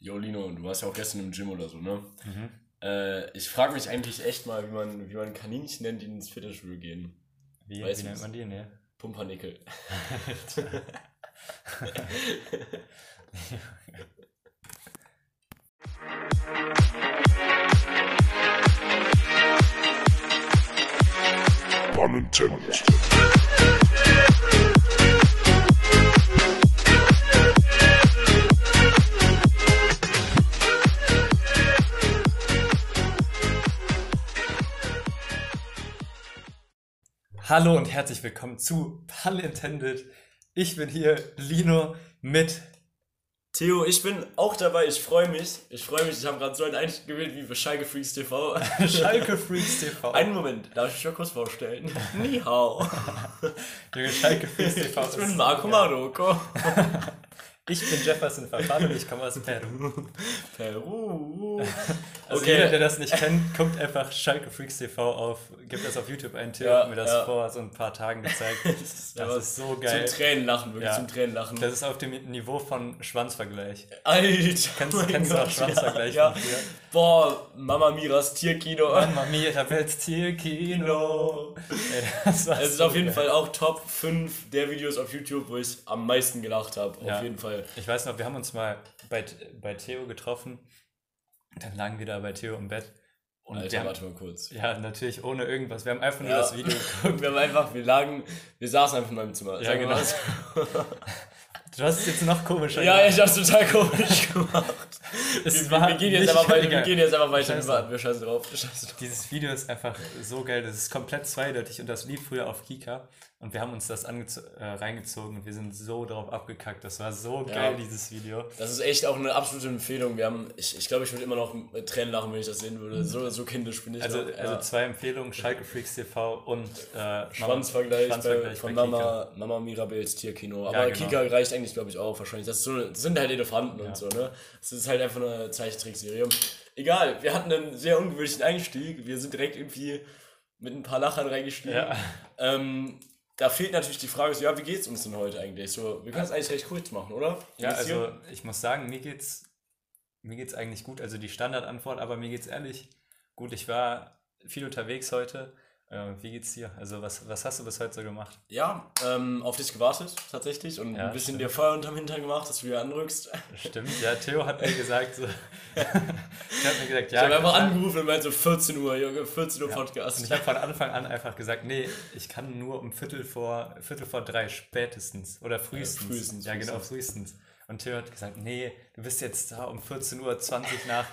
Jo Lino, du warst ja auch gestern im Gym oder so, ne? Mhm. Ich frage mich eigentlich echt mal, wie man Kaninchen nennt, die ins Fitnessstudio gehen. Wie nennt man die, ne? Pumpernickel. Hallo und herzlich willkommen zu Pun Intended. Ich bin hier, Lino, mit Theo. Ich bin auch dabei, ich freue mich. Ich habe gerade so einen Einstieg gewählt wie bei Schalke Freaks TV. Schalke Freaks TV. Einen Moment, darf ich mich schon kurz vorstellen? Ni hao. Junge, Schalke Freaks TV. Ich bin Marco Marocco. Ich bin Jefferson Verfahren und ich komme aus Peru. Also okay. Jeder, der das nicht kennt, guckt einfach Schalke Freaks TV auf, gibt das auf YouTube einen Tipp, hat mir das vor so ein paar Tagen gezeigt. Das ist so geil. Zum Tränenlachen. Das ist auf dem Niveau von Schwanzvergleich. Alter! Kennst du auch Schwanzvergleich? Ja. Boah, Mama Miras Tierkino. Mama Mira Welts Tierkino. Ey, das ist auf jeden Fall auch Top 5 der Videos auf YouTube, wo ich am meisten gelacht habe. Ja. Auf jeden Fall. Ich weiß noch, wir haben uns mal bei Theo getroffen. Dann lagen wir da bei Theo im Bett. Und Alter, warte mal kurz. Ja, natürlich, ohne irgendwas. Wir haben einfach nur das Video geguckt. Wir saßen einfach in meinem Zimmer. Ja, genau. Du hast es jetzt noch komischer gemacht. Ja, ich hab's total komisch gemacht. Wir gehen jetzt einfach weiter. Wir scheißen drauf. Dieses Video ist einfach so geil. Das ist komplett zweideutig und das lief früher auf Kika. Und wir haben uns das reingezogen und wir sind so drauf abgekackt. Das war so geil, dieses Video. Das ist echt auch eine absolute Empfehlung. Ich glaube, ich würde immer noch Tränen lachen, wenn ich das sehen würde. So kindisch bin ich. Also zwei Empfehlungen, Schalke Freaks TV und Schwanzvergleich von Mama Mirabels Tierkino. Aber ja, genau. Kika reicht eigentlich, glaube ich, auch wahrscheinlich. Das sind halt Elefanten und so, ne? Das ist halt einfach eine Zeichentrickserie. Egal, wir hatten einen sehr ungewöhnlichen Einstieg. Wir sind direkt irgendwie mit ein paar Lachern reingestiegen. Ja. Da fehlt natürlich die Frage, wie geht's uns denn heute eigentlich? So, wir können es eigentlich recht kurz machen, oder? Ja, also ich muss sagen, mir geht's eigentlich gut, also die Standardantwort, aber mir geht's ehrlich gut. Ich war viel unterwegs heute. Wie geht's dir? Also was hast du bis heute so gemacht? Ja, auf dich gewartet tatsächlich und ein bisschen dir Feuer unterm Hintern gemacht, dass du wieder anrückst. Stimmt, ja, Theo hat mir gesagt, so. Ich habe einfach angerufen und meinte so 14 Uhr, Junge, 14 Uhr Podcast. Und ich habe von Anfang an einfach gesagt, nee, ich kann nur um Viertel vor 3 spätestens oder frühestens. Ja, genau, frühestens. Und Theo hat gesagt, nee, du bist jetzt da um 14:20 Uhr nach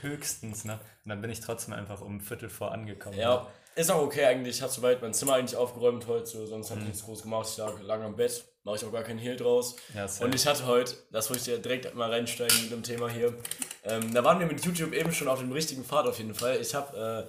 höchstens, ne? Und dann bin ich trotzdem einfach um 14:15 Uhr angekommen. Ja, ne? Ist auch okay eigentlich. Ich habe soweit mein Zimmer eigentlich aufgeräumt heute, so, sonst habe ich nichts groß gemacht. Ich lag lange im Bett, mache ich auch gar keinen Hehl draus. Ja, und ich hatte heute, das wollte ich direkt mal reinsteigen mit dem Thema hier, da waren wir mit YouTube eben schon auf dem richtigen Pfad auf jeden Fall. Ich hatte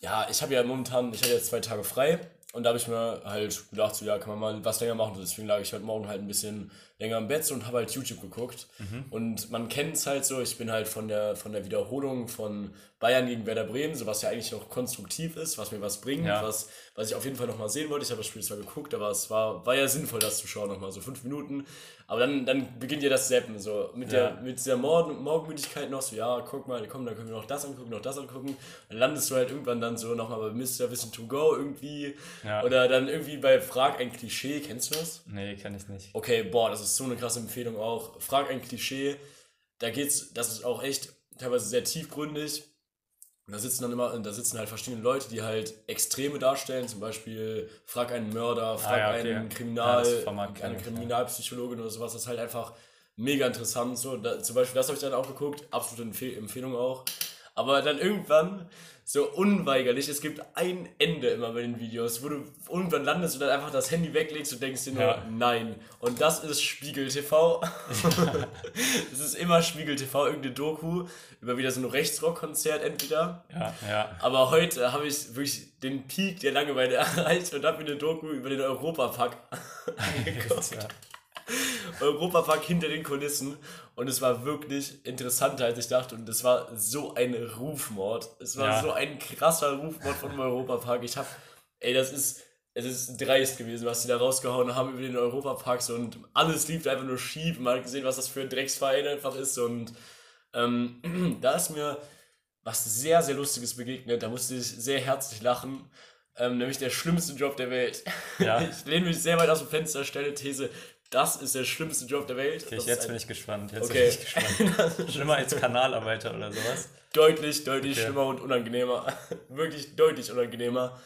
2 Tage frei. Und da habe ich mir halt gedacht, kann man mal was länger machen. Deswegen lag ich heute Morgen halt ein bisschen länger im Bett und habe halt YouTube geguckt. Mhm. Und man kennt es halt so, ich bin halt von der Wiederholung von Bayern gegen Werder Bremen, so was ja eigentlich noch konstruktiv ist, was mir was bringt, was ich auf jeden Fall nochmal sehen wollte. Ich habe das Spiel zwar geguckt, aber es war ja sinnvoll, das zu schauen nochmal, so 5 Minuten. Aber dann beginnt ja das Zappen, so mit dieser Morgenmüdigkeit noch, guck mal, komm, dann können wir noch das angucken. Dann landest du halt irgendwann dann so nochmal bei Mr. Wissen to go irgendwie. Ja. Oder dann irgendwie bei Frag ein Klischee, kennst du das? Nee, kenn ich nicht. Okay, boah, das ist so eine krasse Empfehlung auch. Frag ein Klischee, das ist auch echt teilweise sehr tiefgründig. Und da sitzen halt verschiedene Leute, die halt Extreme darstellen, zum Beispiel Frag einen Mörder, einen Kriminal, eine Kriminalpsychologin oder sowas, das ist halt einfach mega interessant. So, zum Beispiel, das habe ich dann auch geguckt, absolute Empfehlung auch. Aber dann irgendwann, so unweigerlich, es gibt ein Ende immer bei den Videos, wo du irgendwann landest und dann einfach das Handy weglegst und denkst dir nur, nein. Und das ist Spiegel TV. Es ist immer Spiegel TV, irgendeine Doku, über wieder so ein Rechtsrock-Konzert entweder. Ja. Aber heute habe ich wirklich den Peak der Langeweile erreicht und habe mir eine Doku über den Europapark angeguckt. Europapark hinter den Kulissen und es war wirklich interessanter als ich dachte und es war so ein Rufmord. Es war so ein krasser Rufmord von dem Europapark. Das ist es ist dreist gewesen, was die da rausgehauen haben über den Europapark, so, und alles lief einfach nur schief. Man hat gesehen, was das für ein Drecksverein einfach ist, und da ist mir was sehr, sehr Lustiges begegnet. Da musste ich sehr herzlich lachen. Nämlich der schlimmste Job der Welt. Ja. Ich lehne mich sehr weit aus dem Fenster, stelle These, das ist der schlimmste Job der Welt. Okay, jetzt bin ich gespannt. Schlimmer als Kanalarbeiter oder sowas? Deutlich okay. Schlimmer und unangenehmer. Wirklich deutlich unangenehmer.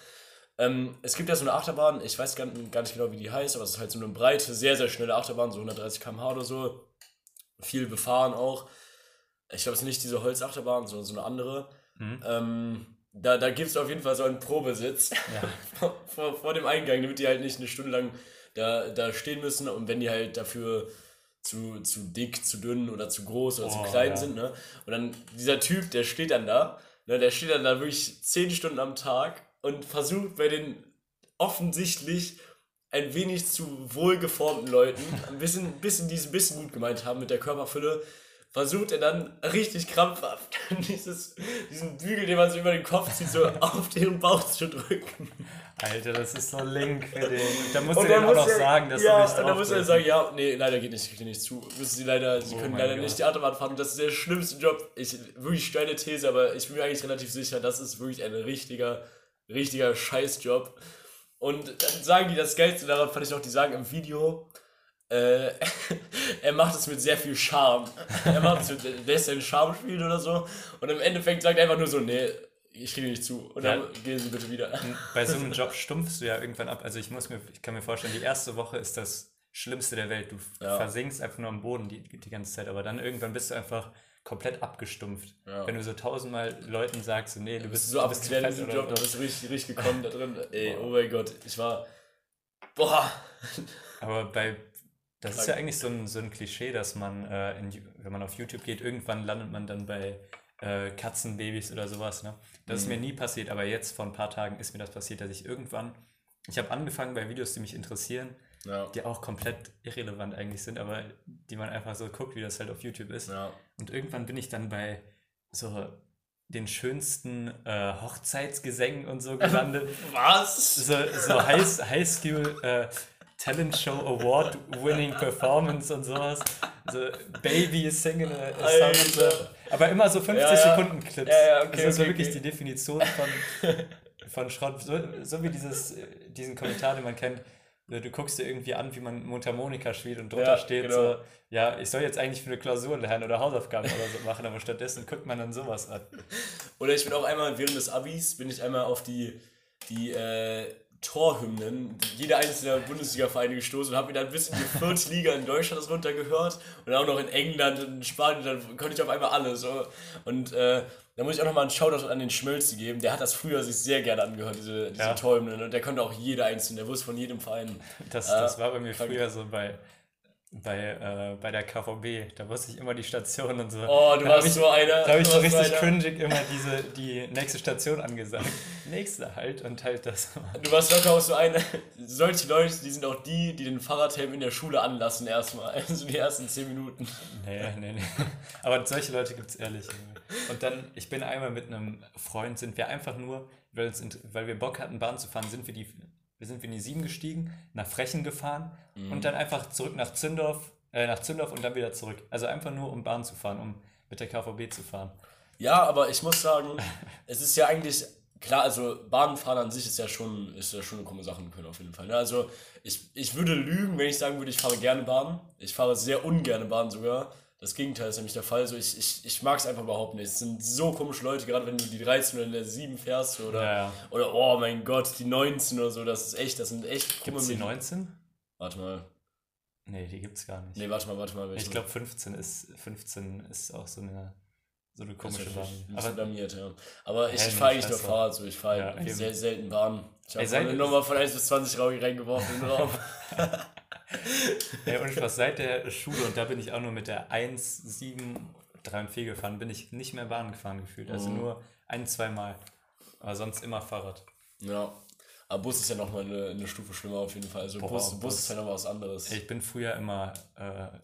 Es gibt ja so eine Achterbahn, ich weiß gar nicht genau, wie die heißt, aber es ist halt so eine breite, sehr, sehr schnelle Achterbahn, so 130 km/h oder so. Viel befahren auch. Ich glaube, es ist nicht diese Holzachterbahn, sondern so eine andere. Da gibt es auf jeden Fall so einen Probesitz vor dem Eingang, damit die halt nicht eine Stunde lang da stehen müssen, und wenn die halt dafür zu dick, zu dünn oder zu groß oder zu klein sind, ne? Und dann dieser Typ, der steht dann da wirklich 10 Stunden am Tag und versucht bei den offensichtlich ein wenig zu wohlgeformten Leuten, die es ein bisschen gut gemeint haben mit der Körperfülle, versucht er dann richtig krampfhaft diesen Bügel, den man so über den Kopf zieht, so auf den Bauch zu drücken. Alter, das ist so link für den. Da musst du denen auch noch sagen, dass du nicht drauf bist. Ja, und dann musst du sagen, leider geht nicht, ich kriege nicht zu. Sie können leider nicht die Achterbahn fahren. Und das ist der schlimmste Job. Wirklich steile These, aber ich bin mir eigentlich relativ sicher, das ist wirklich ein richtiger Scheißjob. Und dann sagen die, das Geilste daran fand ich auch, die sagen im Video, er macht es mit sehr viel Charme. Lässt seinen Charme spielen oder so. Und im Endeffekt sagt er einfach nur so, nee, ich kriege nicht zu. Und dann gehen Sie bitte wieder. Bei so einem Job stumpfst du ja irgendwann ab. Also ich kann mir vorstellen, die erste Woche ist das Schlimmste der Welt. Du versinkst einfach nur am Boden die ganze Zeit. Aber dann irgendwann bist du einfach komplett abgestumpft. Ja. Wenn du so 1000-mal Leuten sagst, nee, du bist so abgeklärt in diesem Job, du bist richtig gekommen da drin. Ey, oh mein Gott, aber das ist ja eigentlich so ein Klischee, dass man, wenn man auf YouTube geht, irgendwann landet man dann bei Katzenbabys oder sowas. Ne? Das ist mir nie passiert, aber jetzt vor ein paar Tagen ist mir das passiert, dass ich habe angefangen bei Videos, die mich interessieren, die auch komplett irrelevant eigentlich sind, aber die man einfach so guckt, wie das halt auf YouTube ist. Ja. Und irgendwann bin ich dann bei so den schönsten Hochzeitsgesängen und so gelandet. Was? So Highschool Talent Show Award Winning Performance und sowas. So Baby Singing a Song. Aber immer so 50 Sekunden Clips. Ja, okay, das ist wirklich die Definition von Schrott. So wie diesen Kommentar, den man kennt. Du guckst dir irgendwie an, wie man Mundharmonika spielt, und drunter steht so, ich soll jetzt eigentlich für eine Klausur lernen oder Hausaufgaben oder so machen, aber stattdessen guckt man dann sowas an. Oder ich bin auch einmal während des Abis, auf die Torhymnen, jeder einzelne Bundesliga-Vereine gestoßen, und habe mir dann bis in die vierte Liga in Deutschland das runtergehört und auch noch in England und in Spanien, dann konnte ich auf einmal alle so. Und da muss ich auch nochmal einen Shoutout an den Schmölzi geben, der hat das früher sich sehr gerne angehört, diese Torhymnen, und der konnte auch jeder einzelne, der wusste von jedem Verein. Das war bei mir früher so bei der KVB, da wusste ich immer die Station und so. Oh, da habe ich so richtig cringig immer die nächste Station angesagt. Nächste halt und halt das. Du warst locker auch so einer. Solche Leute, die sind auch die den Fahrradhelm in der Schule anlassen erstmal. Also die ersten 10 Minuten. Nee. Aber solche Leute gibt es ehrlich. Und dann, ich bin einmal mit einem Freund, sind wir einfach nur, weil wir Bock hatten, Bahn zu fahren, sind wir in die 7 gestiegen, nach Frechen gefahren und dann einfach zurück nach Zündorf und dann wieder zurück. Also einfach nur, um Bahn zu fahren, um mit der KVB zu fahren. Ja, aber ich muss sagen, es ist ja eigentlich, klar, also Bahnfahren an sich ist ja schon eine coole Sache in Köln auf jeden Fall. Ne? Also ich würde lügen, wenn ich sagen würde, ich fahre gerne Bahn. Ich fahre sehr ungerne Bahn sogar. Das Gegenteil ist nämlich der Fall. So, ich mag es einfach überhaupt nicht. Es sind so komische Leute, gerade wenn du die 13 oder in der 7 fährst oder oh mein Gott, die 19 oder so, das sind echt komische. Gibt's die 19? Warte mal. Nee, die gibt's gar nicht. Nee, warte mal. Ich glaube 15 ist auch so eine komische Bahn. Aber blamiert, ja. Aber ich fahre eigentlich nur Fahrrad, so ich fahre sehr selten Bahn. Ich habe eine Nummer von 1 bis 20 reingeworfen in den Raum. Ja, und Spaß, seit der Schule, und da bin ich auch nur mit der 1, 7, 3 und 4 gefahren, bin ich nicht mehr Bahn gefahren gefühlt. Also nur 1-2 Mal. Aber sonst immer Fahrrad. Ja, aber Bus ist ja nochmal eine Stufe schlimmer auf jeden Fall. Also Bus ist ja nochmal was anderes. Ich bin früher immer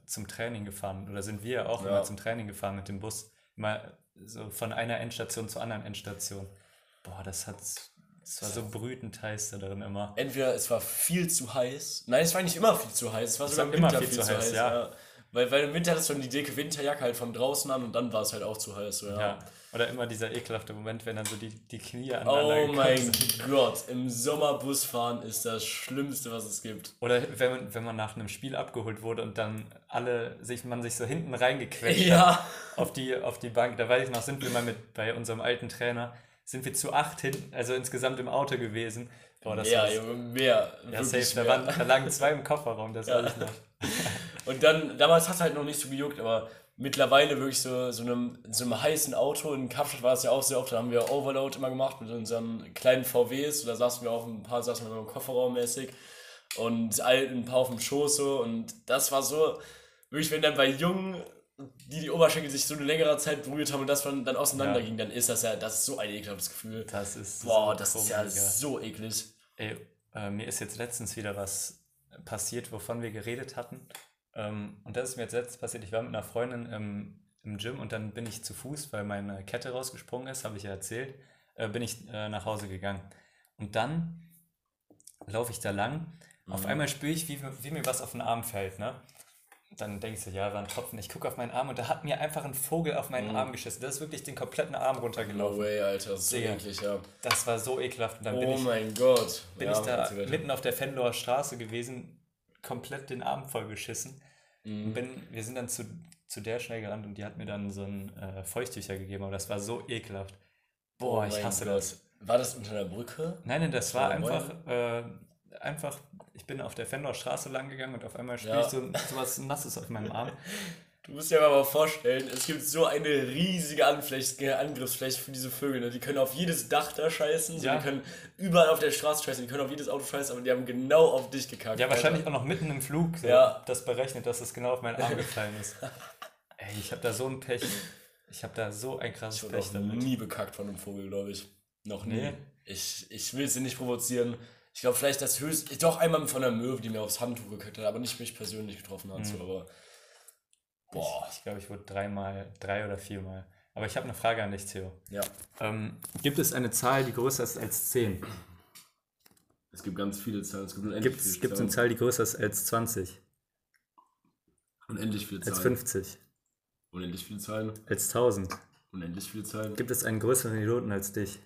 zum Training gefahren, oder sind wir auch immer zum Training gefahren mit dem Bus. Immer so von einer Endstation zur anderen Endstation. Boah, das hat Es war so brütend heiß da drin immer. Entweder es war viel zu heiß. Nein, es war nicht immer viel zu heiß. Es war sogar im Winter viel zu heiß. Ja. Weil im Winter hattest du dann die dicke Winterjacke halt von draußen an und dann war es halt auch zu heiß. Ja. Oder immer dieser ekelhafte Moment, wenn dann so die Knie aneinander gekommen sind. Oh mein Gott, im Sommer Bus fahren ist das Schlimmste, was es gibt. Oder wenn man nach einem Spiel abgeholt wurde und dann man sich so hinten reingequetscht hat auf die Bank. Da weiß ich noch, sind wir mal bei unserem alten Trainer, sind wir zu 8 hinten, also insgesamt im Auto gewesen. Boah, das mehr, Junge, mehr. Ja, safe, mehr. Da lagen 2 im Kofferraum, das weiß ich noch. Und dann, damals hat es halt noch nicht so gejuckt, aber mittlerweile wirklich so einem heißen Auto, in Kapstadt war es ja auch sehr oft, da haben wir Overload immer gemacht mit unseren kleinen VWs, da saßen wir auch, ein paar saßen wir im Kofferraum mäßig und ein paar auf dem Schoß so, und das war so, wirklich wenn dann bei Jungen, die Oberschenkel sich so eine längere Zeit berührt haben und das dann auseinanderging, dann ist das ist so ein ekelhaftes Gefühl. Das ist boah, das ist ja so eklig. Ey, mir ist jetzt letztens wieder was passiert, wovon wir geredet hatten. Und das ist mir jetzt letztens passiert. Ich war mit einer Freundin im Gym und dann bin ich zu Fuß, weil meine Kette rausgesprungen ist, habe ich ja erzählt, bin ich nach Hause gegangen. Und dann laufe ich da lang. Mhm. Auf einmal spüre ich, wie mir was auf den Arm fällt, ne? Dann denkst du, ja, war ein Tropfen. Ich gucke auf meinen Arm und da hat mir einfach ein Vogel auf meinen Arm geschissen. Da ist wirklich den kompletten Arm runtergelaufen. No way, Alter. Das ist so eklig, ja. Das war so ekelhaft. Und dann bin ich da mitten auf der Venloer Straße gewesen, komplett den Arm voll geschissen. Mhm. Wir sind dann zu der schnell gerannt und die hat mir dann so ein Feuchttücher gegeben, aber das war so ekelhaft. Boah, ich hasse das. War das unter der Brücke? Nein, das war einfach, ich bin auf der Venloer Straße lang gegangen und auf einmal spüre ich so was Nasses auf meinem Arm. Du musst dir aber mal vorstellen, es gibt so eine riesige Angriffsfläche für diese Vögel. Ne? Die können auf jedes Dach da scheißen, die können überall auf der Straße scheißen, die können auf jedes Auto scheißen, aber die haben genau auf dich gekackt. Ja, wahrscheinlich auch noch mitten im Flug das berechnet, dass das genau auf meinen Arm gefallen ist. Ey, ich habe da so ein Pech. Ich habe da so ein krasses Pech damit. Ich wurde nie bekackt von einem Vogel, glaube ich. Noch nie. Nee. Ich will sie nicht provozieren. Ich glaube, vielleicht das höchste... Doch, einmal von einer Möwe, die mir aufs Handtuch gekackt hat, aber nicht mich persönlich getroffen hat. Mhm. So, aber... Boah. Ich glaube, ich wurde 3 oder 4 Mal. Aber ich habe eine Frage an dich, Theo. Ja. Gibt es eine Zahl, die größer ist als 10? Es gibt ganz viele Zahlen. Es gibt unendlich viele Zahlen. Gibt es eine Zahl, die größer ist als 20? Unendlich viele Zahlen. Als 50? Unendlich viele Zahlen. Als 1000? Unendlich viele Zahlen. Gibt es einen größeren Idioten als dich?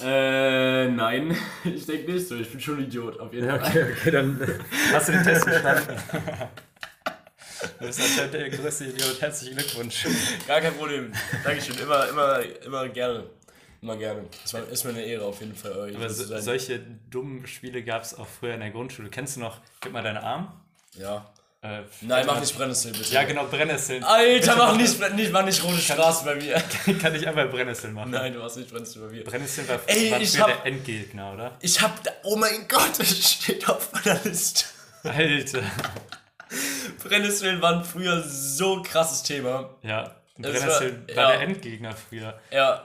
Nein, ich denke nicht so, ich bin schon ein Idiot, auf jeden Fall. Okay, dann hast du den Test bestanden. Du bist anscheinend der größte Idiot, herzlichen Glückwunsch. Gar kein Problem, Dankeschön, immer gerne. Immer gerne, ist mir eine Ehre auf jeden Fall. Aber solche dummen Spiele gab es auch früher in der Grundschule. Kennst du noch, gib mal deinen Arm? Ja. Nein, mach nicht Brennnesseln, bitte. Ja, genau, Brennnesseln. Alter, mach nicht rote Straße bei mir. Kann ich einfach Brennnesseln machen? Nein, du machst nicht Brennnesseln bei mir. Brennnesseln war der Endgegner, oder? Oh mein Gott, das steht auf meiner Liste. Alter. Brennnesseln waren früher so ein krasses Thema. Ja, Brennnesseln war der Endgegner früher. Ja,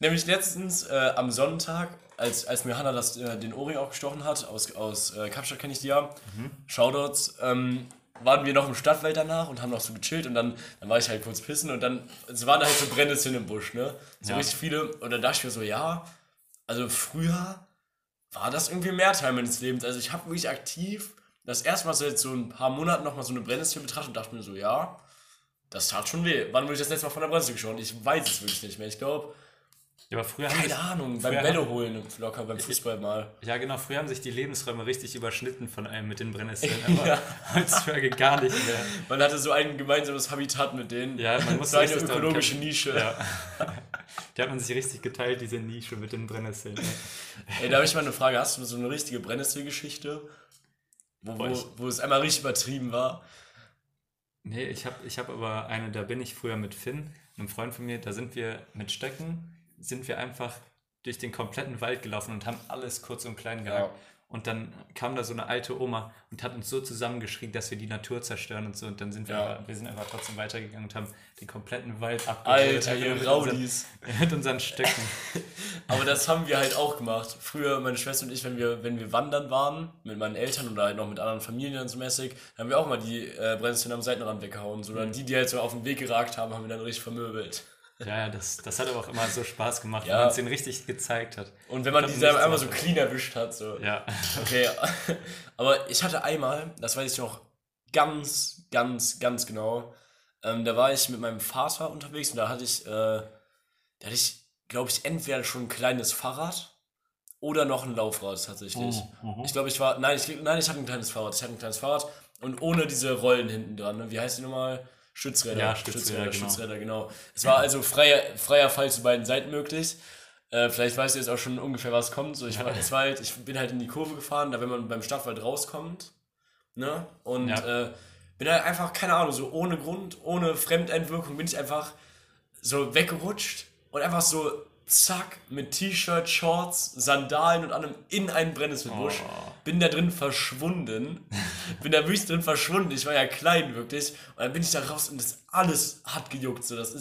nämlich letztens am Sonntag... Als mir Hannah den Ori auch gestochen hat, aus Kapstadt kenne ich die ja, Shoutouts, waren wir noch im Stadtwald danach und haben noch so gechillt und dann war ich halt kurz pissen und dann waren da halt so Brennnesseln im Busch, ne? So richtig viele. Und dann dachte ich mir so, also früher war das irgendwie mehr Teil meines Lebens. Also ich habe wirklich aktiv das erste Mal seit so ein paar Monaten nochmal so eine Brennnessel betrachtet und dachte mir so, das tat schon weh. Wann wurde ich das letzte Mal von der Brennnessel geschaut? Ich weiß es wirklich nicht mehr. Ich glaube... Ja, aber früher beim Bälle holen locker, beim Fußball mal. Ja genau, früher haben sich die Lebensräume richtig überschnitten von einem mit den Brennnesseln, aber heutzutage gar nicht mehr. Man hatte so ein gemeinsames Habitat mit denen, man musste so eine ökologische Nische. Ja. Die hat man sich richtig geteilt, diese Nische mit den Brennnesseln. Ey, da habe ich mal eine Frage, hast du so eine richtige Brennnesselgeschichte, wo es einmal richtig übertrieben war? Nee, ich hab aber eine, da bin ich früher mit Finn, einem Freund von mir, da sind wir mit Stöcken, sind wir einfach durch den kompletten Wald gelaufen und haben alles kurz und klein gehackt. Ja. Und dann kam da so eine alte Oma und hat uns so zusammengeschrien, dass wir die Natur zerstören und so. Und dann sind wir sind einfach trotzdem weitergegangen und haben den kompletten Wald abgeholt. Alter, ihr Raudis. Mit unseren Stöcken. Aber das haben wir halt auch gemacht. Früher, meine Schwester und ich, wenn wir wandern waren, mit meinen Eltern oder halt noch mit anderen Familien so mäßig, dann haben wir auch mal die Brennnesseln am Seitenrand weggehauen. So, oder die halt so auf den Weg geragt haben, haben wir dann richtig vermöbelt. Ja, das hat aber auch immer so Spaß gemacht, wenn man es den richtig gezeigt hat. Und wenn man die selber einmal so clean erwischt hat. So. Ja. Okay, aber ich hatte einmal, das weiß ich noch ganz, ganz, ganz genau, da war ich mit meinem Vater unterwegs und da hatte ich, glaube ich, entweder schon ein kleines Fahrrad oder noch ein Laufrad tatsächlich. Ich glaube, ich hatte ein kleines Fahrrad. Und ohne diese Rollen hinten dran. Ne? Wie heißt die nochmal? Stützräder. Ja, Stützräder, genau. Es war also freier Fall zu beiden Seiten möglich. Vielleicht weißt du jetzt auch schon ungefähr, was kommt. So, ich bin halt in die Kurve gefahren, da wenn man beim Stadtwald rauskommt. Ne? Und bin halt einfach, keine Ahnung, so ohne Grund, ohne Fremdeinwirkung bin ich einfach so weggerutscht und einfach so zack, mit T-Shirt, Shorts, Sandalen und allem in einen Brennnesselbusch. Oh. Bin da wirklich drin verschwunden. Ich war ja klein, wirklich. Und dann bin ich da raus und das alles hat gejuckt. So, das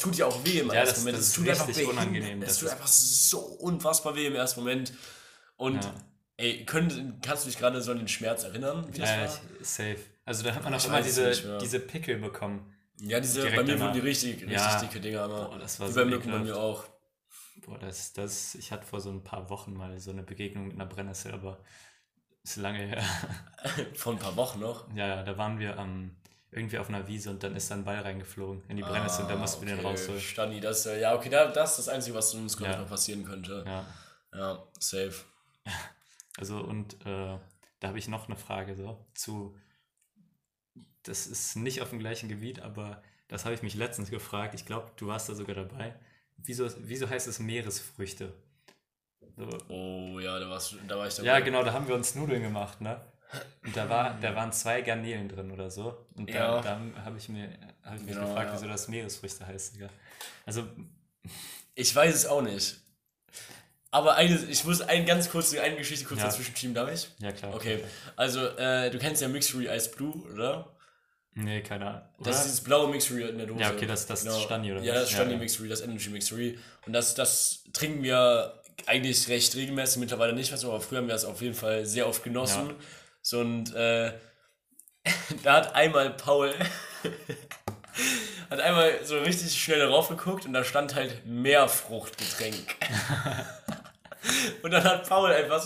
tut ja auch weh im ersten Moment. Das tut einfach weh. Unangenehm. Das tut einfach so unfassbar weh im ersten Moment. Und kannst du dich gerade so an den Schmerz erinnern? Wie das war? Safe. Also da hat man auch immer diese Pickel bekommen. Ja, bei mir wurden die richtig dicke Dinger immer. Boah, das war so ekelhaft. Bei mir auch. Boah, ich hatte vor so ein paar Wochen mal so eine Begegnung mit einer Brennnessel, aber ist lange her. Vor ein paar Wochen noch? Ja, da waren wir irgendwie auf einer Wiese und dann ist da ein Ball reingeflogen in die Brennnessel und da mussten wir den rausholen. Stani, das ist das Einzige, was uns gerade noch passieren könnte. Ja, safe. Also und da habe ich noch eine Frage so zu... Das ist nicht auf dem gleichen Gebiet, aber das habe ich mich letztens gefragt. Ich glaube, du warst da sogar dabei. Wieso heißt es Meeresfrüchte? So. Oh ja, da war ich dabei. Ja, genau, da haben wir uns Nudeln gemacht, ne? Und da waren 2 Garnelen drin oder so. Und da habe ich mich gefragt, wieso das Meeresfrüchte heißt. Ja. Also, ich weiß es auch nicht. Aber ich muss eine Geschichte kurz dazwischen schieben, darf ich? Ja, klar. Okay, klar. Also du kennst ja Mixery Ice Blue, oder? Nee, keine Ahnung. Das ist dieses blaue Mixery in der Dose. Ja, okay, das ist Stani, oder? Ja, das ist Stani Mixery, das Energy Mixery. Und das trinken wir eigentlich recht regelmäßig, mittlerweile nicht mehr so, aber früher haben wir das auf jeden Fall sehr oft genossen. Ja. So, und da hat einmal Paul so richtig schnell darauf geguckt und da stand halt Meerfruchtgetränk. Und dann hat Paul einfach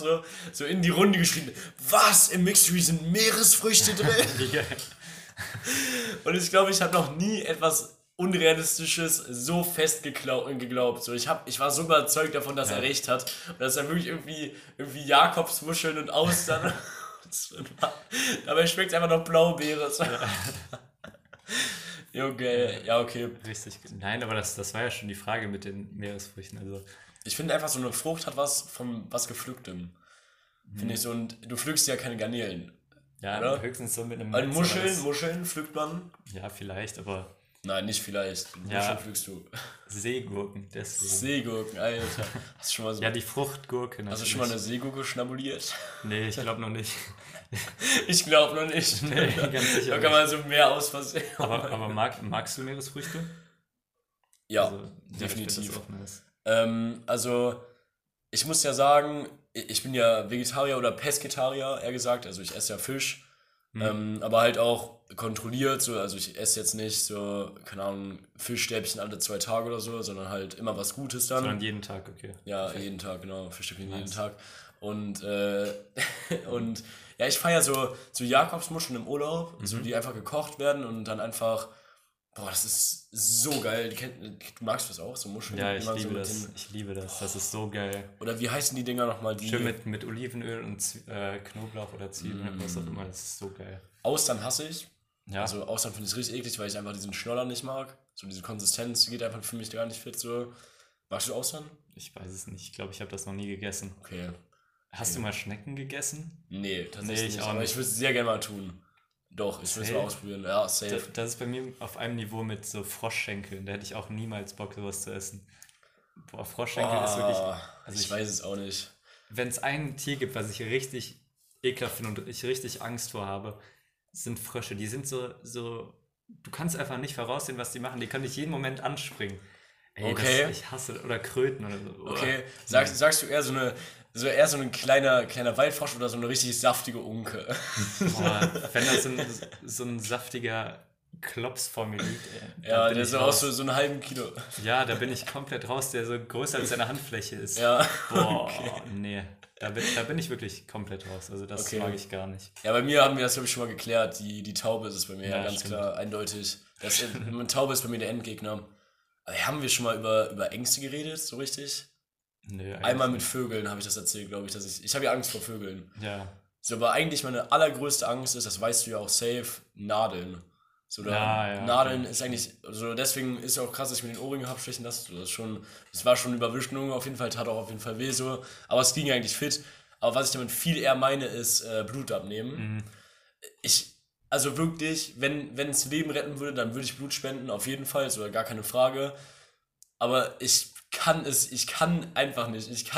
so in die Runde geschrieben, was, im Mixery sind Meeresfrüchte drin? Und ich glaube, ich habe noch nie etwas Unrealistisches so fest geglaubt. So, ich war so überzeugt davon, dass er recht hat. Und dass er wirklich irgendwie Jakobsmuscheln und Austern. Dabei schmeckt es einfach noch Blaubeere. Okay. Ja, okay. Richtig. Nein, aber das war ja schon die Frage mit den Meeresfrüchten. Also. Ich finde einfach, so eine Frucht hat was von was Gepflücktem. Finde ich so. Und du pflückst ja keine Garnelen. Ja, oder? Höchstens so mit einem Netz. Muscheln pflückt man? Ja, vielleicht, aber... Nein, nicht vielleicht. Muscheln pflückst du. Seegurken, deswegen. Seegurken, Alter. Hast du schon mal so... Ja, die Fruchtgurke natürlich. Hast du schon mal eine Seegurke schnabuliert? Nee, ich glaube noch nicht. Ich glaube noch nicht. Nee, ganz sicher. Da kann man so mehr aus Versehen. Aber magst du Meeresfrüchte? Ja, also, definitiv. Also, ich muss ja sagen... Ich bin ja Vegetarier oder Pesketarier, eher gesagt. Also ich esse ja Fisch, aber halt auch kontrolliert. So. Also ich esse jetzt nicht so, keine Ahnung, Fischstäbchen alle 2 Tage oder so, sondern halt immer was Gutes dann. Sondern jeden Tag, okay. Ja, Perfekt. Jeden Tag, genau. Fischstäbchen jeden Tag. Und ich feiere so Jakobsmuscheln im Urlaub, so die einfach gekocht werden und dann einfach... Boah, das ist so geil. Du magst das auch, so Muscheln? Ja, ich liebe das. Das ist so geil. Oder wie heißen die Dinger nochmal? Schön mit Olivenöl und Knoblauch oder Zwiebeln, was auch immer. Das ist so geil. Austern hasse ich. Ja. Also Austern finde ich richtig eklig, weil ich einfach diesen Schnoller nicht mag. So diese Konsistenz, die geht einfach für mich gar nicht fit. So. Magst du Austern? Ich weiß es nicht. Ich glaube, ich habe das noch nie gegessen. Okay. Hast du mal Schnecken gegessen? Nee, tatsächlich nicht. Aber ich würde es sehr gerne mal tun. Doch, ich will es mal ausprobieren. Ja, safe. Das ist bei mir auf einem Niveau mit so Froschschenkeln. Da hätte ich auch niemals Bock, sowas zu essen. Boah, Froschschenkel ist wirklich... Also ich weiß es auch nicht. Wenn es ein Tier gibt, was ich richtig ekelhaft finde und ich richtig Angst vor habe, sind Frösche. Die sind so... Du kannst einfach nicht voraussehen, was die machen. Die können dich jeden Moment anspringen. Ey, okay. Ich hasse... Oder Kröten oder so. Okay, sagst du eher so ein kleiner Waldfrosch oder so eine richtig saftige Unke. Boah, wenn das so ein saftiger Klops vom Elite, ey. Ja, der ist auch so einen halben Kilo. Ja, da bin ich komplett raus, der so größer als seine Handfläche ist. Ja. Boah, okay. Nee. Da bin ich wirklich komplett raus. Also das mag ich gar nicht. Ja, bei mir haben wir das, glaube ich, schon mal geklärt. Die Taube ist es bei mir, ja, ganz klar, eindeutig. Eine Taube ist bei mir der Endgegner. Aber haben wir schon mal über Ängste geredet, so richtig? Nö, einmal mit Vögeln habe ich das erzählt, glaube ich. Ich habe ja Angst vor Vögeln. Ja. So, aber eigentlich meine allergrößte Angst ist, das weißt du ja auch safe, Nadeln. So, Nadeln ist eigentlich, also deswegen ist ja auch krass, dass ich mir den Ohrring abstechen lasse. Das war schon Überwischung auf jeden Fall, tat auch auf jeden Fall weh so. Aber es ging eigentlich fit. Aber was ich damit viel eher meine, ist Blut abnehmen. Mhm. Also wirklich, wenn es Leben retten würde, dann würde ich Blut spenden, auf jeden Fall, so gar keine Frage. Aber ich kann einfach nicht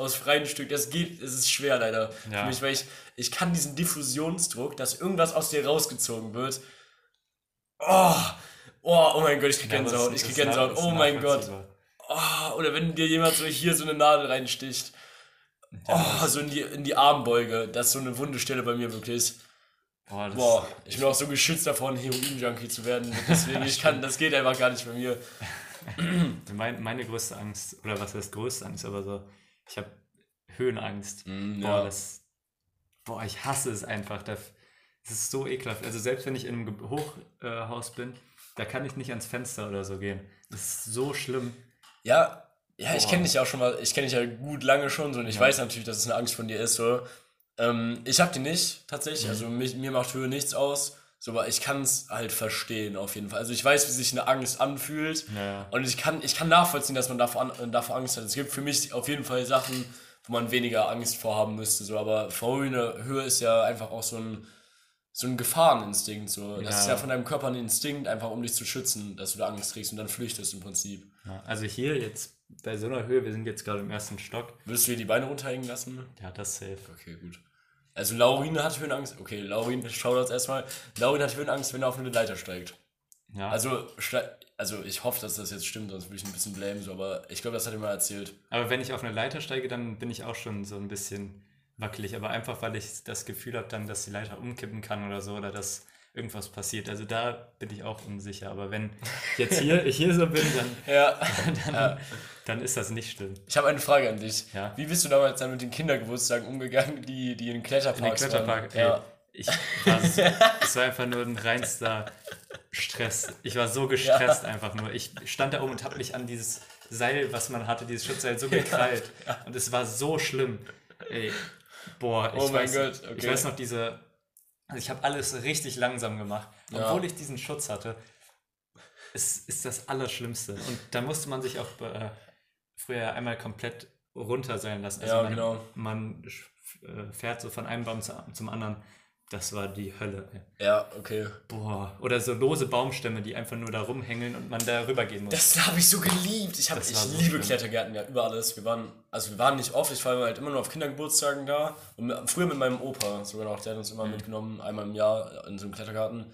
aus freien Stück, es ist schwer leider für mich, weil ich kann diesen Diffusionsdruck, dass irgendwas aus dir rausgezogen wird, oh mein Gott, ich krieg Gänsehaut, oh mein Gott, oder wenn dir jemand so hier so eine Nadel reinsticht, so in die Armbeuge, das ist so eine wunde Stelle bei mir wirklich. Boah, ich bin auch so geschützt davon, Heroin-Junkie zu werden, deswegen, das geht einfach gar nicht bei mir. Meine größte Angst, oder was heißt größte Angst, aber so, ich habe Höhenangst. Ich hasse es einfach. Das ist so ekelhaft. Also selbst wenn ich in einem Hochhaus bin, da kann ich nicht ans Fenster oder so gehen. Das ist so schlimm. Ja, ich kenne dich ja auch schon mal, ich kenne dich ja gut lange schon so, und ich weiß natürlich, dass es eine Angst von dir ist. So. Ich habe die nicht, tatsächlich. Also mir macht Höhe nichts aus. So, aber ich kann es halt verstehen, auf jeden Fall. Also ich weiß, wie sich eine Angst anfühlt. Ja. Und ich kann nachvollziehen, dass man davor Angst hat. Es gibt für mich auf jeden Fall Sachen, wo man weniger Angst vorhaben müsste. So. Aber Höhe ist ja einfach auch so ein Gefahreninstinkt. So. Das ist ja von deinem Körper ein Instinkt, einfach um dich zu schützen, dass du da Angst kriegst und dann flüchtest im Prinzip. Ja. Also hier jetzt bei so einer Höhe, wir sind jetzt gerade im ersten Stock. Würdest du dir die Beine runterhängen lassen? Ja, das safe. Okay, gut. Also Laurin hat Höhenangst. Okay, Laurin, Shoutouts erstmal. Laurin hat Höhenangst, wenn er auf eine Leiter steigt. Ja. Also ich hoffe, dass das jetzt stimmt, sonst würde ich ein bisschen blamen, so, aber ich glaube, das hat er mal erzählt. Aber wenn ich auf eine Leiter steige, dann bin ich auch schon so ein bisschen wackelig, aber einfach, weil ich das Gefühl habe dann, dass die Leiter umkippen kann oder so, oder dass irgendwas passiert. Also da bin ich auch unsicher, aber wenn ich jetzt hier so bin, dann, dann ist das nicht schlimm. Ich habe eine Frage an dich. Ja? Wie bist du damals dann mit den Kindergeburtstagen umgegangen, die in den Kletterpark waren? Ja. Es war einfach nur ein reinster Stress. Ich war so gestresst einfach nur. Ich stand da oben und habe mich an dieses Seil, was man hatte, dieses Schutzseil so gekrallt. Ja. Und es war so schlimm. Ey, boah, ich weiß noch diese... Also ich habe alles richtig langsam gemacht, obwohl ich diesen Schutz hatte. Es ist das Allerschlimmste. Und da musste man sich auch früher einmal komplett runter sein lassen. Also man fährt so von einem Baum zum anderen. Das war die Hölle. Ja, okay. Boah. Oder so lose Baumstämme, die einfach nur da rumhängeln und man da rüber gehen muss. Das habe ich so geliebt. Ich liebe Klettergärten, ja, über alles. Wir waren nicht oft, ich war halt immer nur auf Kindergeburtstagen da. Und früher mit meinem Opa sogar noch, der hat uns immer mitgenommen, einmal im Jahr in so einem Klettergarten.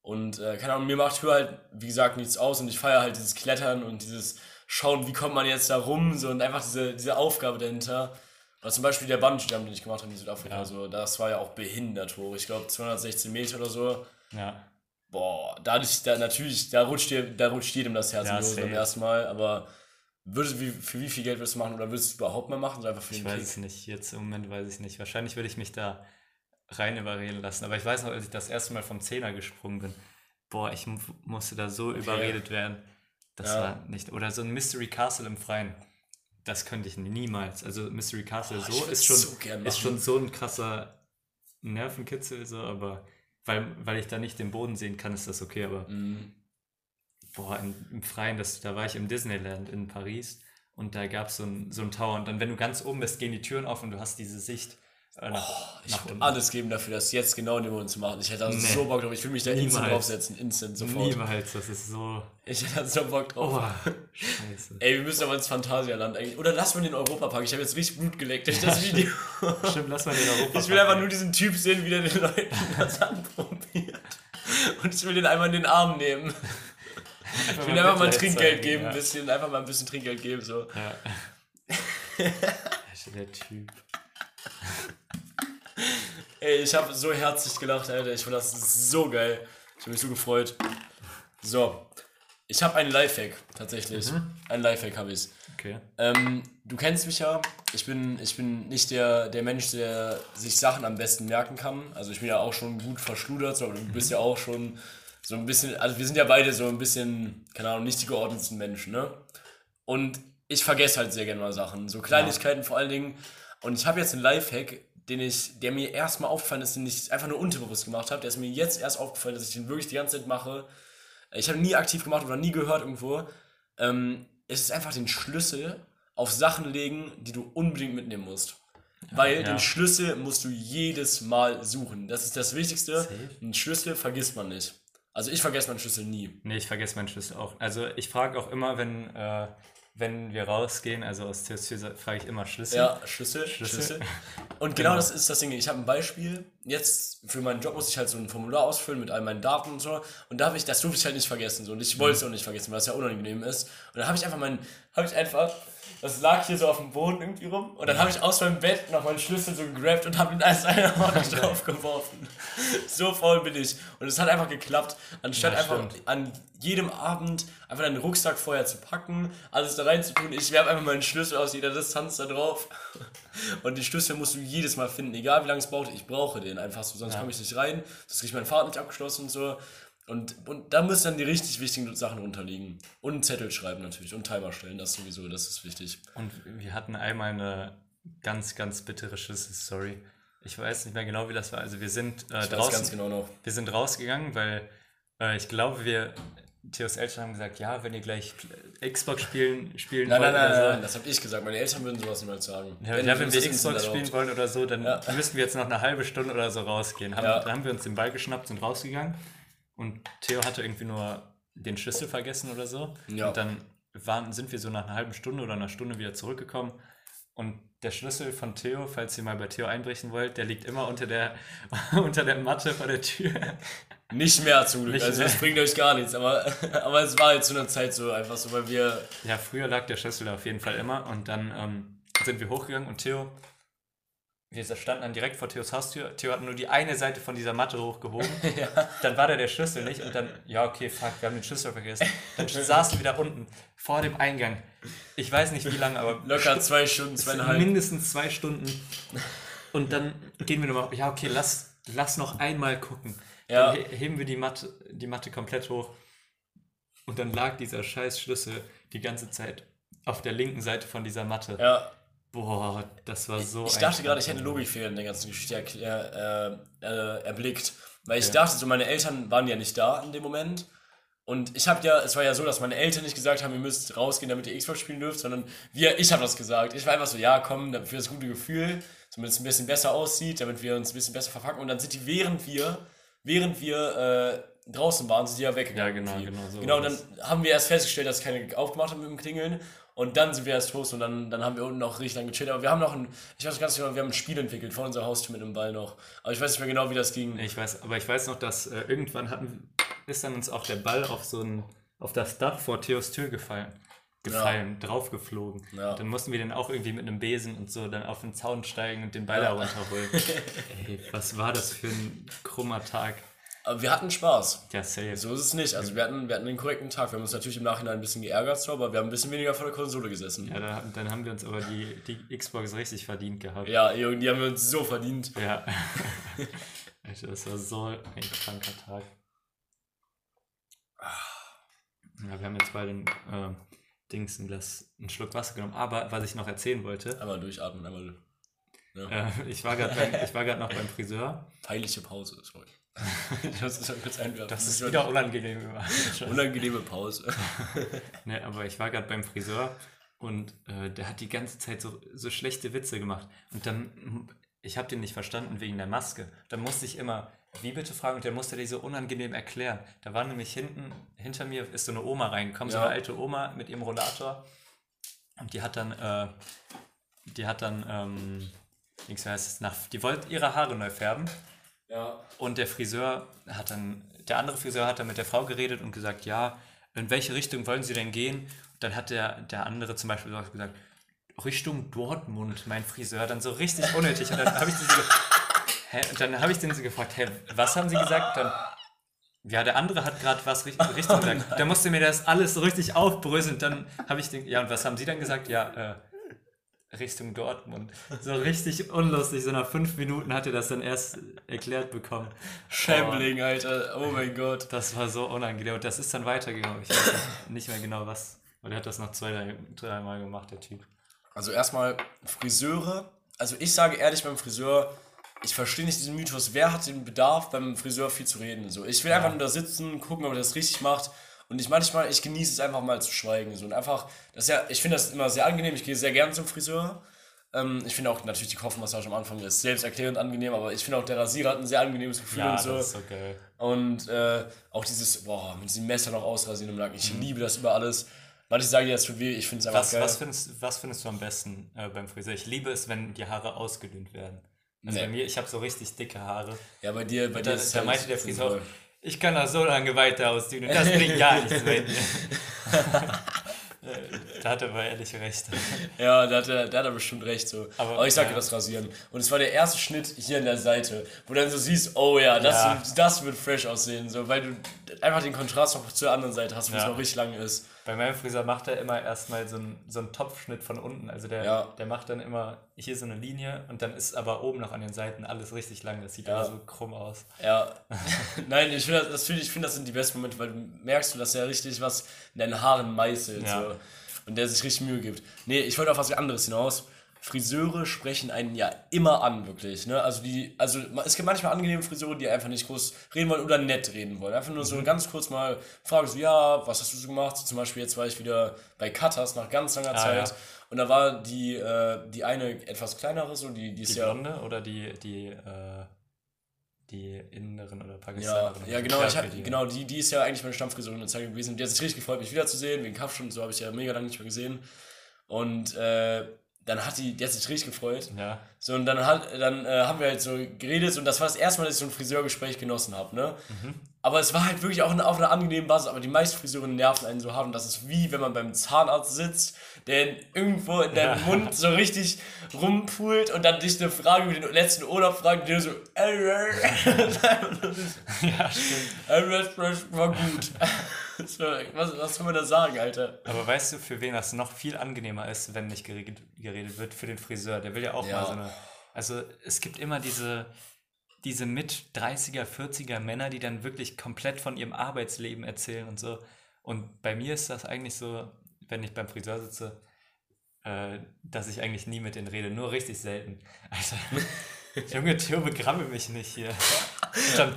Und keine Ahnung, mir macht Höhe halt, wie gesagt, nichts aus. Und ich feiere halt dieses Klettern und dieses Schauen, wie kommt man jetzt da rum, so, und einfach diese Aufgabe dahinter. Oder zum Beispiel der Bungee-Jump, den ich gemacht habe in Südafrika, so, das war ja auch behindert hoch. Ich glaube 216 Meter oder so. Ja. Boah, da rutscht jedem das Herz los beim ersten Mal. Aber für wie viel Geld würdest du machen, oder würdest du überhaupt mehr machen? Oder einfach für den Kick? Ich weiß es nicht, jetzt im Moment weiß ich nicht. Wahrscheinlich würde ich mich da rein überreden lassen. Aber ich weiß noch, als ich das erste Mal vom Zehner gesprungen bin, boah, ich musste da so überredet werden. Das war nicht. Oder so ein Mystery Castle im Freien. Das könnte ich niemals. Also Mystery Castle ist schon so ein krasser Nervenkitzel, so, aber weil ich da nicht den Boden sehen kann, ist das okay, aber im Freien, da war ich im Disneyland in Paris und da gab es so einen Tower, und dann, wenn du ganz oben bist, gehen die Türen auf und du hast diese Sicht nach unten. Ich würde alles geben dafür, das jetzt genau in dem Moment zu machen. Ich hätte so Bock drauf, ich will mich da instant draufsetzen, instant sofort. Niemals, das ist so... Ich hätte so Bock drauf. Oh, scheiße. Ey, wir müssen aber ins Phantasialand eigentlich. Oder lass mal den Europapark, ich habe jetzt richtig Blut geleckt durch das Video. Stimmt, lass mal den Europapark. Ich will einfach nur diesen Typ sehen, wie der den Leuten das anprobiert. Und ich will den einmal in den Arm nehmen. Ich will einfach mal Trinkgeld geben, Trinkgeld geben, so. Ja. Der Typ... Ey, ich habe so herzlich gelacht, Alter. Ich fand das so geil. Ich habe mich so gefreut. So, ich habe einen Lifehack, tatsächlich. Mhm. Ein Lifehack habe ich. Okay. Du kennst mich ja. Ich bin nicht der Mensch, der sich Sachen am besten merken kann. Also ich bin ja auch schon gut verschludert, aber du bist ja auch schon so ein bisschen, also wir sind ja beide so ein bisschen, keine Ahnung, nicht die geordnetsten Menschen, ne? Und ich vergesse halt sehr gerne mal Sachen, so Kleinigkeiten vor allen Dingen. Und ich habe jetzt einen Lifehack, der mir erst mal aufgefallen ist, den ich einfach nur unterbewusst gemacht habe. Der ist mir jetzt erst aufgefallen, dass ich den wirklich die ganze Zeit mache. Ich habe nie aktiv gemacht oder nie gehört irgendwo. Es ist einfach den Schlüssel auf Sachen legen, die du unbedingt mitnehmen musst. Weil den Schlüssel musst du jedes Mal suchen. Das ist das Wichtigste. Safe. Einen Schlüssel vergisst man nicht. Also ich vergesse meinen Schlüssel nie. Nee, ich vergesse meinen Schlüssel auch. Also ich frage auch immer, wenn wir rausgehen, also aus der Tür, frage ich immer Schlüssel. Ja, Schlüssel. Und genau das ist das Ding. Ich habe ein Beispiel. Jetzt für meinen Job muss ich halt so ein Formular ausfüllen mit all meinen Daten und so. Und das durfte ich halt nicht vergessen. So. Und ich wollte es auch nicht vergessen, weil es ja unangenehm ist. Und dann habe ich einfach das lag hier so auf dem Boden irgendwie rum. Und dann habe ich aus meinem Bett noch meinen Schlüssel so gegrabt und habe ihn als einer Ordnung draufgeworfen. So faul bin ich. Und es hat einfach geklappt. Anstatt einfach an jedem Abend einfach deinen Rucksack vorher zu packen, alles da reinzutun. Ich werfe einfach meinen Schlüssel aus jeder Distanz da drauf. Und die Schlüssel musst du jedes Mal finden. Egal wie lange es braucht, ich brauche den einfach so. Sonst komme ich nicht rein. Das kriege ich meinen Fahrt nicht abgeschlossen und so. Und da müssen dann die richtig wichtigen Sachen unterliegen. Und Zettel schreiben natürlich und Timer stellen, das sowieso, das ist wichtig. Und wir hatten einmal eine ganz, ganz bittere Schlüsselstory. Ich weiß nicht mehr genau, wie das war. Also wir sind draußen. Ganz genau noch. Wir sind rausgegangen, weil ich glaube, wir Theos Eltern haben gesagt, ja, wenn ihr gleich Xbox spielen wollt. Nein, das habe ich gesagt. Meine Eltern würden sowas niemals sagen. Ja, wenn wir Xbox spielen wollen oder so, dann müssen wir jetzt noch eine halbe Stunde oder so rausgehen. Dann haben wir uns den Ball geschnappt und rausgegangen. Und Theo hatte irgendwie nur den Schlüssel vergessen oder so. Ja. Und dann sind wir so nach einer halben Stunde oder einer Stunde wieder zurückgekommen. Und der Schlüssel von Theo, falls ihr mal bei Theo einbrechen wollt, der liegt immer unter der Matte vor der Tür. Nicht mehr zum Glück, also das bringt euch gar nichts. Aber es war jetzt zu einer Zeit so einfach so, weil wir... Ja, früher lag der Schlüssel da auf jeden Fall immer. Und dann sind wir hochgegangen und wir standen dann direkt vor Theos Haustür. Theo hat nur die eine Seite von dieser Matte hochgehoben. Dann war da der Schlüssel nicht. Und dann, wir haben den Schlüssel vergessen. Dann saßen wir da unten vor dem Eingang. Ich weiß nicht wie lange, aber... Locker 2 Stunden, 2,5. Mindestens 2 Stunden. Und dann gehen wir nochmal... lass noch einmal gucken. Ja. Dann heben wir die Matte komplett hoch. Und dann lag dieser scheiß Schlüssel die ganze Zeit auf der linken Seite von dieser Matte. Ja. Boah, das war so... Ich dachte gerade, ich hätte Logikfehler in der ganzen Geschichte erblickt. Weil ich dachte, so meine Eltern waren ja nicht da in dem Moment. Und es war ja so, dass meine Eltern nicht gesagt haben, ihr müsst rausgehen, damit ihr Xbox spielen dürft, sondern ich habe das gesagt. Ich war einfach so, ja komm, damit wir das gute Gefühl, damit es ein bisschen besser aussieht, damit wir uns ein bisschen besser verpacken. Und dann sind die, während wir draußen waren, sind die ja weggegangen. Ja, genau. So genau, dann haben wir erst festgestellt, dass keine aufgemacht haben mit dem Klingeln. Und dann sind wir erst los und dann haben wir unten auch richtig lang gechillt. Aber wir haben noch ich weiß ganz genau, wir haben ein Spiel entwickelt vor unserer Haustür mit einem Ball noch. Aber ich weiß nicht mehr genau, wie das ging. Ich weiß noch, dass irgendwann ist dann uns auch der Ball auf das Dach vor Theos Tür gefallen, draufgeflogen. Ja. Dann mussten wir den auch irgendwie mit einem Besen und so dann auf den Zaun steigen und den Ball da runterholen. Ey, was war das für ein krummer Tag. Aber wir hatten Spaß. Ja, safe. So ist es nicht. Also wir hatten den korrekten Tag. Wir haben uns natürlich im Nachhinein ein bisschen geärgert, aber wir haben ein bisschen weniger vor der Konsole gesessen. Ja, dann haben wir uns aber die Xbox richtig verdient gehabt. Ja, die haben wir uns so verdient. Ja. Das war so ein kranker Tag. Ja, wir haben jetzt bei den einen Schluck Wasser genommen. Aber was ich noch erzählen wollte... Einmal durchatmen, einmal... Ja. Ich war gerade noch beim Friseur. Peinliche Pause, sorry. Das ist wieder unangenehm. Unangenehme Pause. Ne, aber ich war gerade beim Friseur und der hat die ganze Zeit so schlechte Witze gemacht. Und dann, ich habe den nicht verstanden wegen der Maske. Dann musste ich immer, wie bitte fragen, und dann musste der so unangenehm erklären. Da war nämlich hinter mir ist so eine Oma reingekommen, so eine alte Oma mit ihrem Rollator. Und die wollte ihre Haare neu färben. Ja. Und der andere Friseur hat dann mit der Frau geredet und gesagt, ja, in welche Richtung wollen Sie denn gehen? Und dann hat der andere zum Beispiel gesagt, Richtung Dortmund, mein Friseur, dann so richtig unnötig. Und dann habe ich den so gefragt, hä, was haben Sie gesagt? Dann, Ja, der andere hat gerade was richtig gesagt. Da musste mir das alles so richtig aufbröseln. Dann habe ich den, ja, und was haben Sie dann gesagt? Ja, Richtung Dortmund. So richtig unlustig, so nach 5 Minuten hat er das dann erst erklärt bekommen. Shambling, Alter, oh mein Gott. Das war so unangenehm und das ist dann weitergegangen. Ich weiß nicht mehr genau was. Und er hat das noch 2-3 Mal gemacht, der Typ. Also erstmal Friseure. Also ich sage ehrlich beim Friseur, ich verstehe nicht diesen Mythos, wer hat den Bedarf beim Friseur viel zu reden. So, ich will einfach nur da sitzen, gucken, ob er das richtig macht. Und ich genieße es einfach mal zu schweigen. So. Und einfach, ich finde das immer sehr angenehm, ich gehe sehr gerne zum Friseur. Ich finde auch natürlich die Kopfmassage am Anfang ist selbsterklärend angenehm, aber ich finde auch der Rasierer hat ein sehr angenehmes Gefühl und so. Ja, das ist so geil. Und auch dieses, mit diesem Messer noch ausrasieren im Nacken, ich liebe das über alles. Manche sagen jetzt für weh, ich finde es einfach geil. Was findest du am besten beim Friseur? Ich liebe es, wenn die Haare ausgedünnt werden. Also bei mir, ich habe so richtig dicke Haare. Ja, bei dir ist es da halt meinte der Friseur auch, ich kann das so lange weiter ausdünnen, das bringt gar nichts mehr. Da hat er aber ehrlich recht. Ja, da hat er bestimmt recht. So. Aber ich sage das Rasieren. Und es war der erste Schnitt hier an der Seite, wo du dann so siehst, das wird fresh aussehen. So, weil du einfach den Kontrast noch zur anderen Seite hast, wo es noch richtig lang ist. Bei meinem Friseur macht er immer erstmal so einen Topfschnitt von unten. Also der macht dann immer hier so eine Linie und dann ist aber oben noch an den Seiten alles richtig lang. Das sieht immer so krumm aus. Ja. Nein, ich finde, das sind die besten Momente, weil du merkst, dass er richtig was in deinen Haaren meißelt. Ja. So. Und der sich richtig Mühe gibt. Nee, ich wollte auf was anderes hinaus. Friseure sprechen einen ja immer an, wirklich. Ne? Also es gibt manchmal angenehme Friseure, die einfach nicht groß reden wollen oder nett reden wollen. Einfach nur so ganz kurz mal fragen, so, ja, was hast du so gemacht? So, zum Beispiel jetzt war ich wieder bei Cutters nach ganz langer Zeit. Ja. Und da war die eine etwas kleinere, so die ist ja... Die Blonde oder die Inderin oder Pakistanerin. Ja, genau, die ist ja eigentlich meine Stammfriseurin in der Zeit gewesen. Die hat sich richtig gefreut, mich wiederzusehen, wegen Kaffee und so, habe ich ja mega lange nicht mehr gesehen. Und dann hat die hat sich richtig gefreut. Ja. So, und dann haben wir halt so geredet und das war das erste Mal, dass ich so ein Friseurgespräch genossen habe, ne? Mhm. Aber es war halt wirklich auch auf einer angenehmen Basis, aber die meisten Friseurinnen nerven einen so hart und das ist wie, wenn man beim Zahnarzt sitzt, der irgendwo in deinem Mund so richtig rumpult und dann dich eine Frage wie den letzten Urlaub fragt, der so ja, stimmt. War gut. Was soll man da sagen, Alter? Aber weißt du, für wen das noch viel angenehmer ist, wenn nicht geredet wird? Für den Friseur, der will ja auch mal so eine... Also es gibt immer diese Mit-30er, 40er Männer, die dann wirklich komplett von ihrem Arbeitsleben erzählen und so. Und bei mir ist das eigentlich so, wenn ich beim Friseur sitze, dass ich eigentlich nie mit denen rede, nur richtig selten. Alter, Junge, Theo, begrabe mich nicht hier.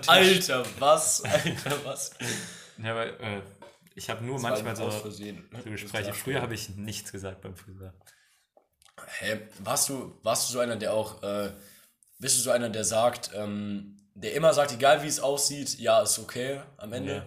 Alter, was? Ja, weil ich habe nur manchmal so Gespräche. Früher habe ich nichts gesagt beim Friseur. Hey, warst du so einer, der auch... Bist du so einer, der sagt, der immer sagt, egal wie es aussieht, ja, ist okay am Ende? Ja.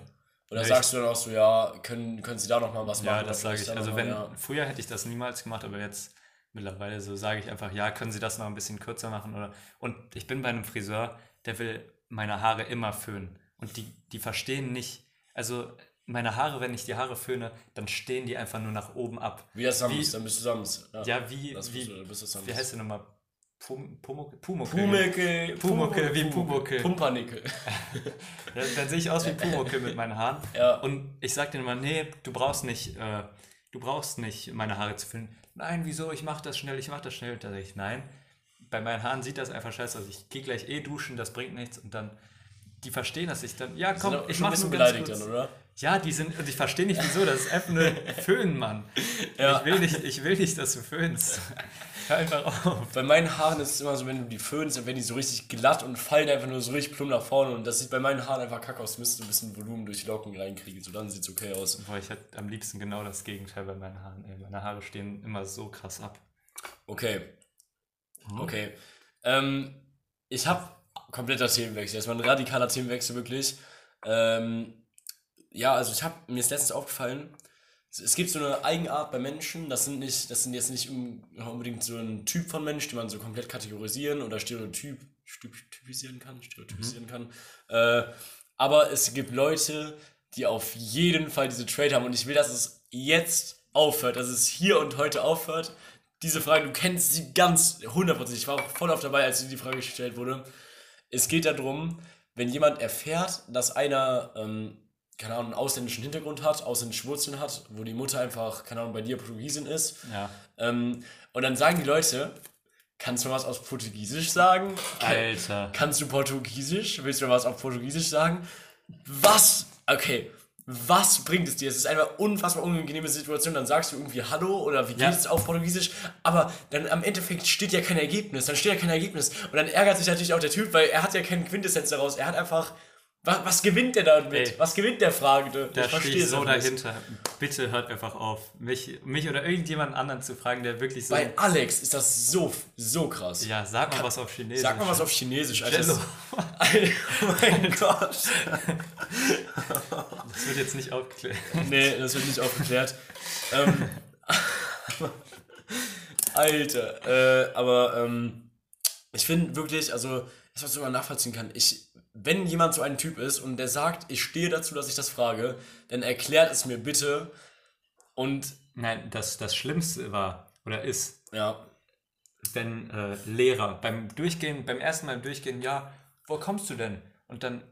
Oder sagst du dann auch so, ja, können Sie da nochmal was machen? Ja, das sage ich. Also früher hätte ich das niemals gemacht, aber jetzt mittlerweile so sage ich einfach, ja, können Sie das noch ein bisschen kürzer machen? Und ich bin bei einem Friseur, der will meine Haare immer föhnen. Und die verstehen nicht, also meine Haare, wenn ich die Haare föhne, dann stehen die einfach nur nach oben ab. Wie der Sams, dann bist du Sams. Ja, wie heißt der nochmal? Pumuckel. Pumpernickel. Ja, dann sehe ich aus wie Pumuckel mit meinen Haaren. Ja. Und ich sage denen immer, nee, du brauchst nicht meine Haare zu föhnen. Nein, wieso? Ich mache das schnell. Und dann sage ich, nein, bei meinen Haaren sieht das einfach scheiße aus. Ich gehe gleich duschen, das bringt nichts. Und dann, die verstehen das nicht. Dann, ja, komm, ich mache nur beleidigt kurz. Dann, oder? Ja, und ich verstehe nicht wieso, das ist einfach nur Föhn, Mann. Ja. Ich will nicht, dass du föhnst. Hör einfach auf. Bei meinen Haaren ist es immer so, wenn du die föhnst, dann werden die so richtig glatt und fallen einfach nur so richtig plump nach vorne und das sieht bei meinen Haaren einfach kacke aus. Du müsstest ein bisschen Volumen durch die Locken reinkriegen, so dann sieht es okay aus. Boah, ich hätte am liebsten genau das Gegenteil bei meinen Haaren. Ey, meine Haare stehen immer so krass ab. Okay. Ich habe kompletter Themenwechsel, das war ein radikaler Themenwechsel wirklich. Ja, also mir ist letztens aufgefallen, es gibt so eine Eigenart bei Menschen, das sind jetzt nicht unbedingt so ein Typ von Mensch, den man so komplett kategorisieren oder stereotypisieren kann. Aber es gibt Leute, die auf jeden Fall diese Trait haben und ich will, dass es jetzt aufhört, dass es hier und heute aufhört. Diese Frage, du kennst sie ganz 100%, ich war auch voll oft dabei, als die Frage gestellt wurde. Es geht darum, wenn jemand erfährt, dass einer, keine Ahnung, einen ausländischen Hintergrund hat, ausländische Wurzeln hat, wo die Mutter einfach, keine Ahnung, bei dir Portugiesin ist. Ja. Und dann sagen die Leute, kannst du was auf Portugiesisch sagen? Alter. Kannst du Portugiesisch? Willst du was auf Portugiesisch sagen? Was? Okay. Was bringt es dir? Es ist eine unfassbar unangenehme Situation, dann sagst du irgendwie Hallo oder wie geht's auf Portugiesisch, aber dann am Endeffekt steht ja kein Ergebnis, und dann ärgert sich natürlich auch der Typ, weil er hat ja keine Quintessenz daraus, er hat einfach, was gewinnt der damit? Ey, was gewinnt der Fragende? Da stehe ich so dahinter, bitte hört einfach auf, mich oder irgendjemanden anderen zu fragen, der wirklich so... Bei Alex ist das so krass. Ja, sag mal was auf Chinesisch. Sag mal was auf Chinesisch, Alter. Oh mein Gott. Das wird jetzt nicht aufgeklärt. Nee, das wird nicht aufgeklärt. Alter, aber ich finde wirklich, also, das, was man nachvollziehen kann, wenn jemand so ein Typ ist und der sagt, ich stehe dazu, dass ich das frage, dann erklärt es mir bitte und... Nein, das Schlimmste war oder ist, wenn Lehrer beim ersten Mal durchgehen, wo kommst du denn? Und dann,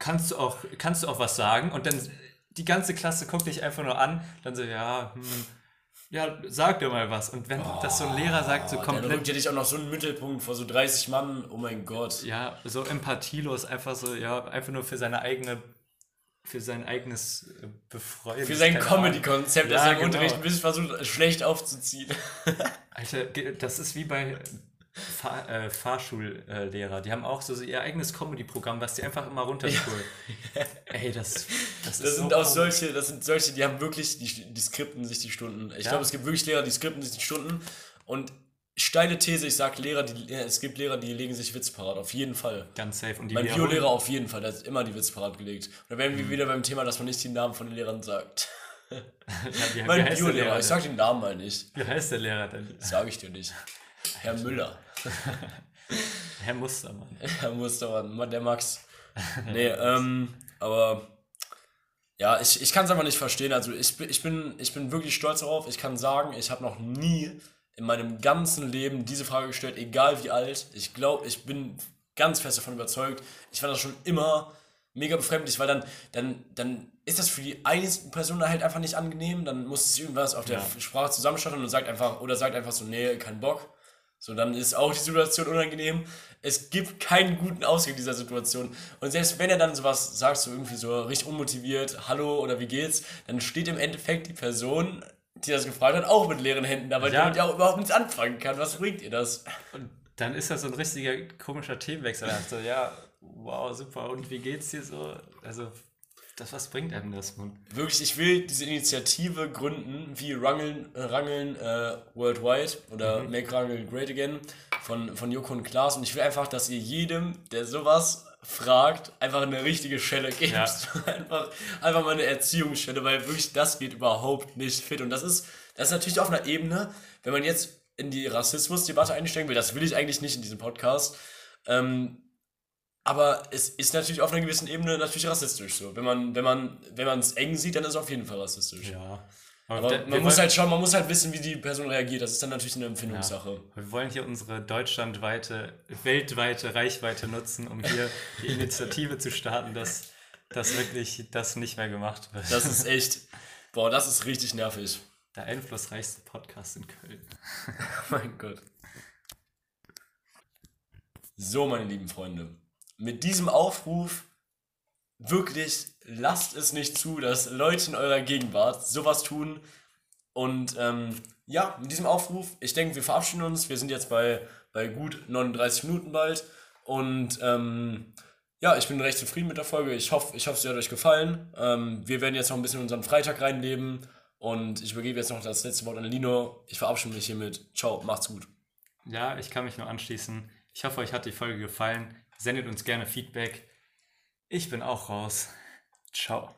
kannst du auch was sagen? Und dann die ganze Klasse guckt dich einfach nur an, dann so, sag dir mal was. Und wenn das so ein Lehrer sagt, so komplett... Dann rückt ihr dich auch noch so einen Mittelpunkt vor so 30 Mann, oh mein Gott. Ja, so empathielos, einfach so, einfach nur für sein eigenes Befreuen. Für sein Comedy-Konzept, dass er im Unterricht ein bisschen versucht, schlecht aufzuziehen. Alter, das ist wie bei Fahrschullehrer. Die haben auch so ihr eigenes Comedy-Programm, was die einfach immer runterspulen. Ja. Ey, das sind so auch solche, die haben wirklich, die skripten sich die Stunden. Ich glaube, es gibt wirklich Lehrer, die skripten sich die Stunden. Und steile These, ich sage es gibt Lehrer, die legen sich Witz parat, auf jeden Fall. Ganz safe. Und mein Bio-Lehrer auf jeden Fall, der hat immer die Witz parat gelegt. Und da wären wir wieder beim Thema, dass man nicht die Namen von den Lehrern sagt. Mein Bio-Lehrer, ich sag den Namen mal nicht. Wie heißt der Lehrer denn? Sag ich dir nicht. Herr Müller. Herr Mustermann. Herr Mustermann, der Max. Nee, aber ja, ich kann es einfach nicht verstehen. Also ich bin wirklich stolz darauf. Ich kann sagen, ich habe noch nie in meinem ganzen Leben diese Frage gestellt, egal wie alt. Ich glaube, ich bin ganz fest davon überzeugt. Ich fand das schon immer mega befremdlich, weil dann ist das für die eine Person halt einfach nicht angenehm. Dann muss sie irgendwas auf der Sprache zusammenstellen und sagt einfach so, nee, kein Bock. So, dann ist auch die Situation unangenehm. Es gibt keinen guten Ausgang dieser Situation. Und selbst wenn er dann sowas sagt, so irgendwie so richtig unmotiviert, hallo oder wie geht's, dann steht im Endeffekt die Person, die das gefragt hat, auch mit leeren Händen, aber damit ja auch überhaupt nichts anfangen kann. Was bringt ihr das? Und dann ist das so ein richtiger komischer Themenwechsel. So, wow, super. Und wie geht's dir so? Also, was bringt einem das, Mann? Wirklich, ich will diese Initiative gründen, wie Rangeln Worldwide oder Make Rangeln Great Again von Joko und Klaas. Und ich will einfach, dass ihr jedem, der sowas fragt, einfach eine richtige Schelle gebt. Ja. Einfach mal eine Erziehungsschelle, weil wirklich das geht überhaupt nicht fit. Und das ist natürlich auf einer Ebene, wenn man jetzt in die Rassismusdebatte einsteigen will, das will ich eigentlich nicht in diesem Podcast, aber es ist natürlich auf einer gewissen Ebene natürlich rassistisch so. Wenn man es eng sieht, dann ist es auf jeden Fall rassistisch. Ja. Aber man muss halt schauen, man muss halt wissen, wie die Person reagiert. Das ist dann natürlich eine Empfindungssache. Ja. Wir wollen hier unsere weltweite Reichweite nutzen, um hier die Initiative zu starten, dass das wirklich das nicht mehr gemacht wird. Das ist echt, das ist richtig nervig. Der einflussreichste Podcast in Köln. Mein Gott. So, meine lieben Freunde. Mit diesem Aufruf, wirklich, lasst es nicht zu, dass Leute in eurer Gegenwart sowas tun. Und mit diesem Aufruf, ich denke, wir verabschieden uns. Wir sind jetzt bei gut 39 Minuten bald. Und ich bin recht zufrieden mit der Folge. Ich hoffe, sie hat euch gefallen. Wir werden jetzt noch ein bisschen unseren Freitag reinleben. Und ich übergebe jetzt noch das letzte Wort an Lino. Ich verabschiede mich hiermit. Ciao, macht's gut. Ja, ich kann mich nur anschließen. Ich hoffe, euch hat die Folge gefallen. Sendet uns gerne Feedback. Ich bin auch raus. Ciao.